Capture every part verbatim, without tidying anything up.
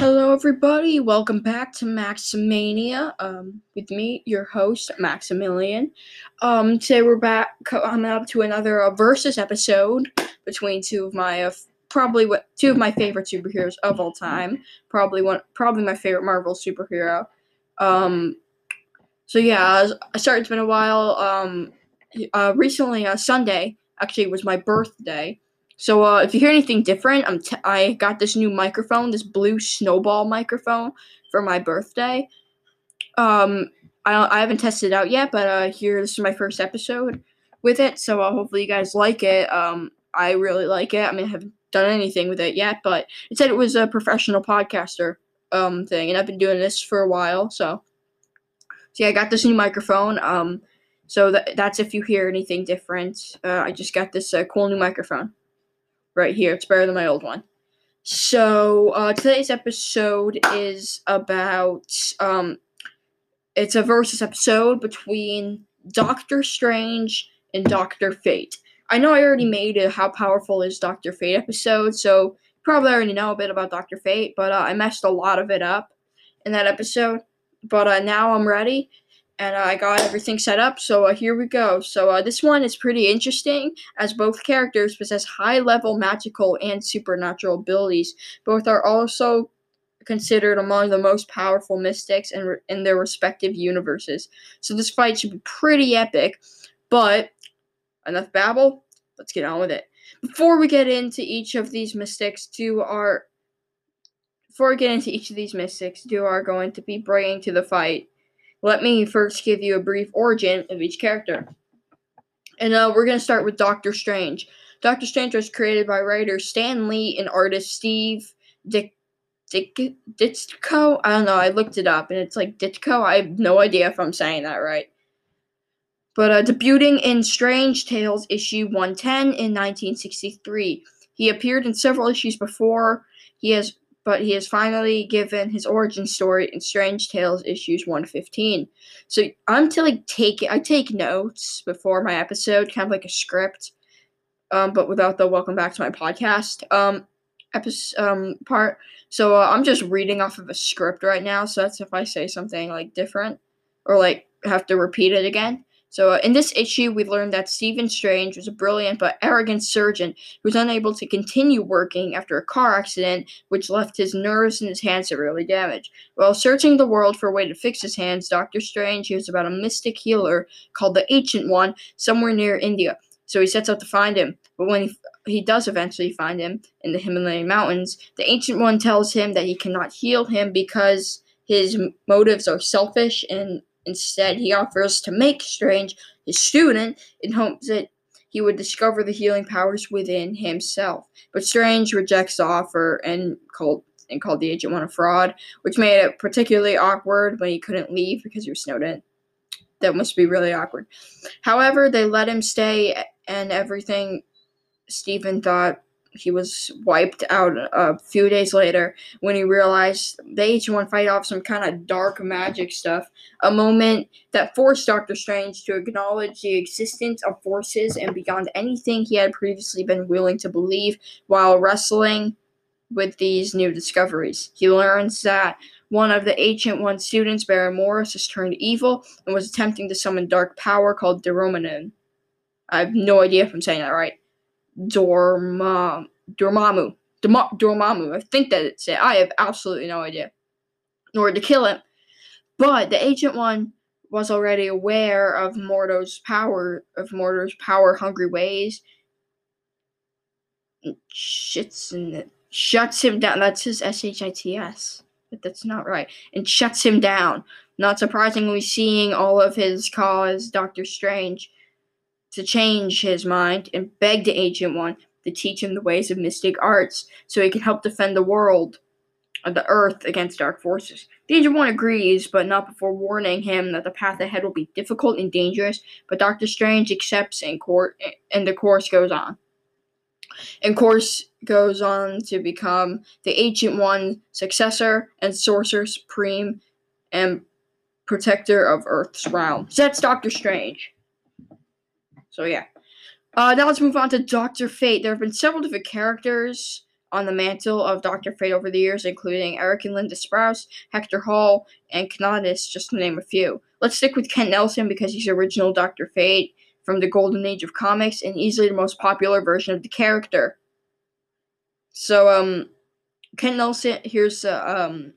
Hello, everybody. Welcome back to Maximania. Um, with me, your host, Maximilian. Um, today we're back coming up to another uh, versus episode between two of my uh, probably what two of my favorite superheroes of all time. Probably one, probably my favorite Marvel superhero. Um, so yeah, I started. It's been a while. Um, uh, recently, uh, Sunday actually was my birthday. So uh, if you hear anything different, I'm t- I got this new microphone, this blue snowball microphone for my birthday. Um, I don't, I haven't tested it out yet, but uh, here this is my first episode with it. So uh, hopefully you guys like it. Um, I really like it. I mean, I haven't done anything with it yet, but it said it was a professional podcaster um thing, and I've been doing this for a while. So, so yeah, I got this new microphone. Um, so th- that's if you hear anything different. Uh, I just got this uh, cool new microphone. Right here, it's better than my old one. So uh, today's episode is about um, it's a versus episode between Doctor Strange and Doctor Fate. I know I already made a How Powerful Is Doctor Fate episode, so you probably already know a bit about Doctor Fate, but uh, I messed a lot of it up in that episode. But uh, now I'm ready. And uh, I got everything set up, so uh, here we go. So uh, this one is pretty interesting, as both characters possess high-level magical and supernatural abilities. Both are also considered among the most powerful mystics in, re- in their respective universes. So this fight should be pretty epic, but enough babble, let's get on with it. Before we get into each of these mystics, do our before we get into each of these mystics, do are going to be bringing to the fight. Let me first give you a brief origin of each character. And uh, we're going to start with Doctor Strange. Doctor Strange was created by writer Stan Lee and artist Steve Dick, Dick, Ditko. I don't know. I looked it up, and it's like Ditko. I have no idea if I'm saying that right. But uh, debuting in Strange Tales issue one ten in nineteen sixty-three. He appeared in several issues before. He has... but he is finally given his origin story in Strange Tales issues one fifteen. So I'm to like take I take notes before my episode, kind of like a script, um, but without the welcome back to my podcast um episode um part. So uh, I'm just reading off of a script right now. So that's if I say something like different or like have to repeat it again. So uh, in this issue, we learned that Stephen Strange was a brilliant but arrogant surgeon who was unable to continue working after a car accident, which left his nerves and his hands severely damaged. While searching the world for a way to fix his hands, Doctor Strange hears about a mystic healer called the Ancient One somewhere near India. So he sets out to find him, but when he, he does eventually find him in the Himalayan mountains, the Ancient One tells him that he cannot heal him because his motives are selfish, and instead, he offers to make Strange his student in hopes that he would discover the healing powers within himself. But Strange rejects the offer and called and called the Ancient One a fraud, which made it particularly awkward when he couldn't leave because he was snowed in. That must be really awkward. However, they let him stay, and everything Stephen thought he was wiped out a few days later when he realized the Ancient One fight off some kind of dark magic stuff, a moment that forced Doctor Strange to acknowledge the existence of forces and beyond anything he had previously been willing to believe while wrestling with these new discoveries. He learns that one of the Ancient One's students, Baron Mordo, has turned evil and was attempting to summon dark power called Dormammu. I have no idea if I'm saying that right. Dorma, Dormammu, Dormammu, I think that it's it. I have absolutely no idea. In order to kill him. But the Ancient One was already aware of Mordo's power, of Mordo's power-hungry ways. It shits and shuts him down. That's his S H I T S, but that's not right. And shuts him down. Not surprisingly, seeing all of his cause, Doctor Strange to change his mind and beg the Ancient One to teach him the ways of mystic arts so he can help defend the world of the earth against dark forces. The Ancient One agrees, but not before warning him that the path ahead will be difficult and dangerous, but Doctor Strange accepts and, cor- and the course goes on. And course goes on to become the Ancient One's successor and Sorcerer Supreme and protector of Earth's realm. So that's Doctor Strange. So yeah, uh, now let's move on to Doctor Fate. There have been several different characters on the mantle of Doctor Fate over the years, including Eric and Linda Sprouse, Hector Hall, and Kanadis, just to name a few. Let's stick with Kent Nelson because he's the original Doctor Fate from the golden age of comics and easily the most popular version of the character. So, um, Kent Nelson, here's the, uh, um,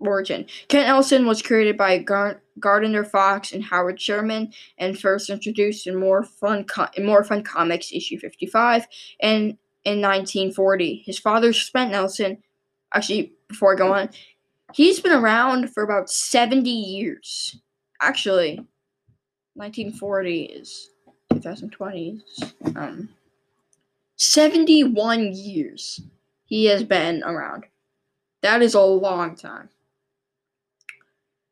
origin. Kent Nelson was created by Gar- Gardner Fox and Howard Sherman and first introduced in More Fun Com- in More Fun Comics issue fifty-five and in nineteen forty. His father, Spent Nelson, actually, before I go on, he's been around for about seventy years. Actually, nineteen forty is twenty twenty. Um, seventy-one years he has been around. That is a long time.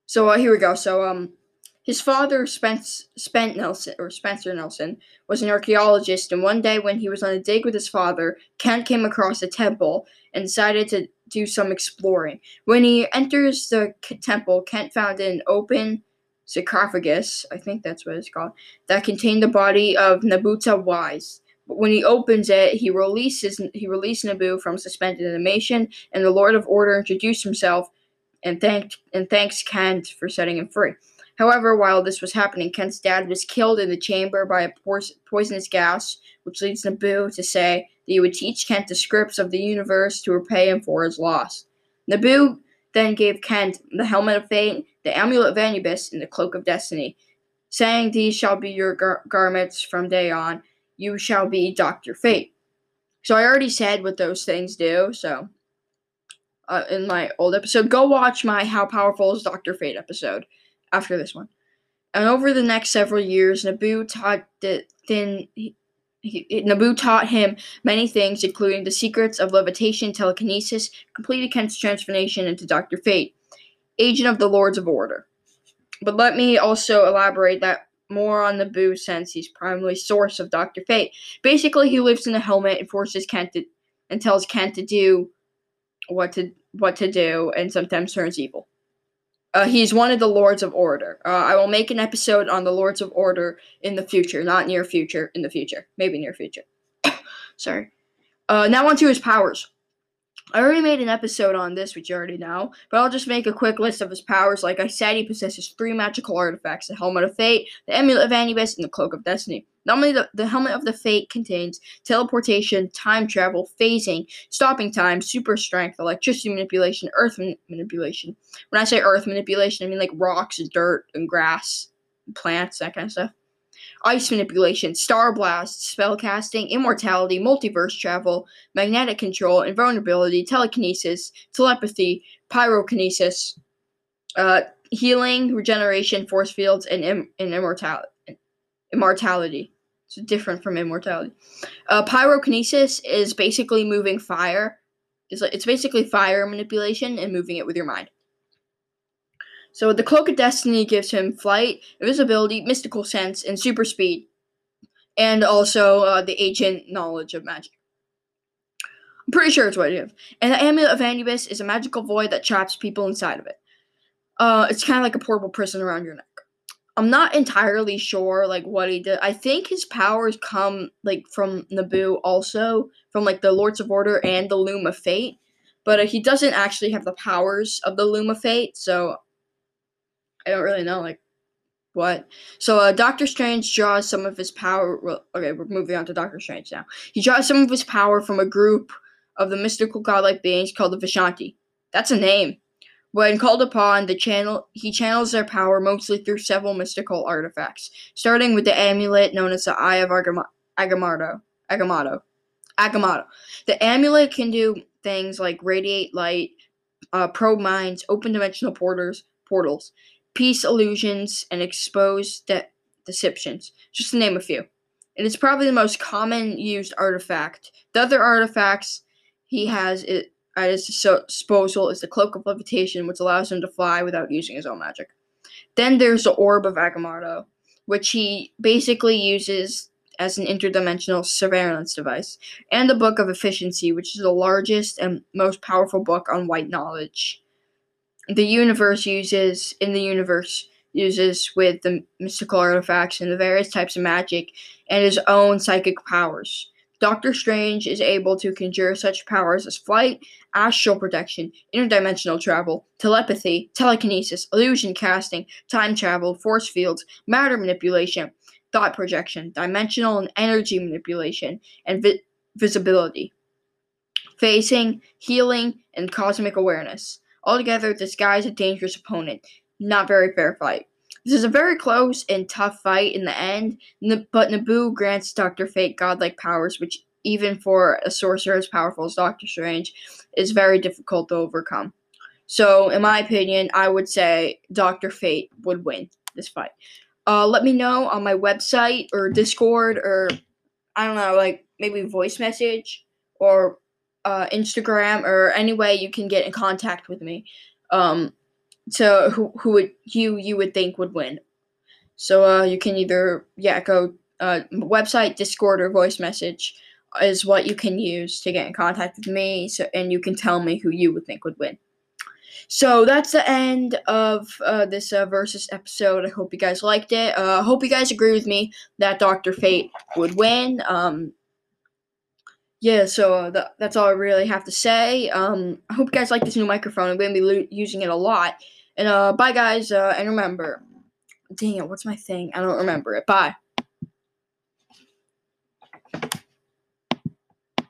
So uh, here we go. So um, his father, Spence, Spent Nelson or Spencer Nelson, was an archaeologist, and one day when he was on a dig with his father, Kent came across a temple and decided to do some exploring. When he enters the k- temple, Kent found an open sarcophagus, I think that's what it's called, that contained the body of Nabuta Wise. When he opens it, he releases he released Nabu from suspended animation, and the Lord of Order introduced himself and thanked and thanks Kent for setting him free. However, while this was happening, Kent's dad was killed in the chamber by a poisonous gas, which leads Nabu to say that he would teach Kent the scripts of the universe to repay him for his loss. Nabu then gave Kent the Helmet of Fate, the Amulet of Anubis, and the Cloak of Destiny, saying, "These shall be your gar- garments from day on. You shall be Doctor Fate." So I already said what those things do, so uh, in my old episode, go watch my How Powerful is Doctor Fate episode after this one. And over the next several years, Nabu taught the thin... He, he, Nabu taught him many things, including the secrets of levitation, telekinesis, completed Kent's transformation into Doctor Fate, agent of the Lords of Order. But let me also elaborate that more on Nabu, since he's primarily source of Doctor Fate. Basically, he lives in a helmet and forces Kent to, and tells Kent to do what to what to do, and sometimes turns evil. Uh, he's one of the Lords of Order. Uh, I will make an episode on the Lords of Order in the future, not near future, in the future, maybe near future. Sorry. Uh, now on to his powers. I already made an episode on this, which you already know, but I'll just make a quick list of his powers. Like I said, he possesses three magical artifacts, the Helmet of Fate, the Amulet of Anubis, and the Cloak of Destiny. Normally, the, the Helmet of the Fate contains teleportation, time travel, phasing, stopping time, super strength, electricity manipulation, earth man- manipulation. When I say earth manipulation, I mean like rocks and dirt and grass, and plants, that kind of stuff. Ice manipulation, star blast, spellcasting, immortality, multiverse travel, magnetic control, invulnerability, telekinesis, telepathy, pyrokinesis, uh, healing, regeneration, force fields, and, im- and immortality. Immortality. It's different from immortality. Uh, pyrokinesis is basically moving fire. It's, it's basically fire manipulation and moving it with your mind. So the Cloak of Destiny gives him flight, invisibility, mystical sense, and super speed, and also uh, the ancient knowledge of magic. I'm pretty sure it's what it is. And the Amulet of Anubis is a magical void that traps people inside of it. Uh, it's kind of like a portable prison around your neck. I'm not entirely sure like what he did. I think his powers come like from Nabu, also from like the Lords of Order and the Loom of Fate, but uh, he doesn't actually have the powers of the Loom of Fate, so I don't really know, like, what. So, uh, Doctor Strange draws some of his power. Well, okay, we're moving on to Doctor Strange now. He draws some of his power from a group of the mystical godlike beings called the Vishanti. That's a name. When called upon, the channel he channels their power mostly through several mystical artifacts, starting with the amulet known as the Eye of Agam- Agamotto. Agamotto. Agamotto. The amulet can do things like radiate light, uh, probe mines, open dimensional porters, portals, peace illusions, and exposed de- deceptions, just to name a few. And it's probably the most common used artifact. The other artifacts he has it at his disposal is the Cloak of Levitation, which allows him to fly without using his own magic. Then there's the Orb of Agamotto, which he basically uses as an interdimensional surveillance device, and the Book of Efficiency, which is the largest and most powerful book on white knowledge. The universe uses, in the universe, uses with the mystical artifacts and the various types of magic and his own psychic powers. Doctor Strange is able to conjure such powers as flight, astral protection, interdimensional travel, telepathy, telekinesis, illusion casting, time travel, force fields, matter manipulation, thought projection, dimensional and energy manipulation, and vi- visibility, facing, healing, and cosmic awareness. Altogether, this guy is a dangerous opponent. Not very fair fight. This is a very close and tough fight in the end, but Nabu grants Doctor Fate godlike powers, which, even for a sorcerer as powerful as Doctor Strange, is very difficult to overcome. So, in my opinion, I would say Doctor Fate would win this fight. Uh, let me know on my website or Discord or, I don't know, like maybe voice message or uh, Instagram or any way you can get in contact with me. Um... So who who would you you would think would win? So uh, you can either yeah go uh, website, Discord, or voice message is what you can use to get in contact with me. So and you can tell me who you would think would win. So that's the end of uh, this uh, versus episode. I hope you guys liked it. I uh, hope you guys agree with me that Doctor Fate would win. Um, Yeah, so uh, th- that's all I really have to say. Um, I hope you guys like this new microphone. I'm going to be lo- using it a lot. And uh, bye, guys. Uh, and remember, dang it, what's my thing? I don't remember it. Bye.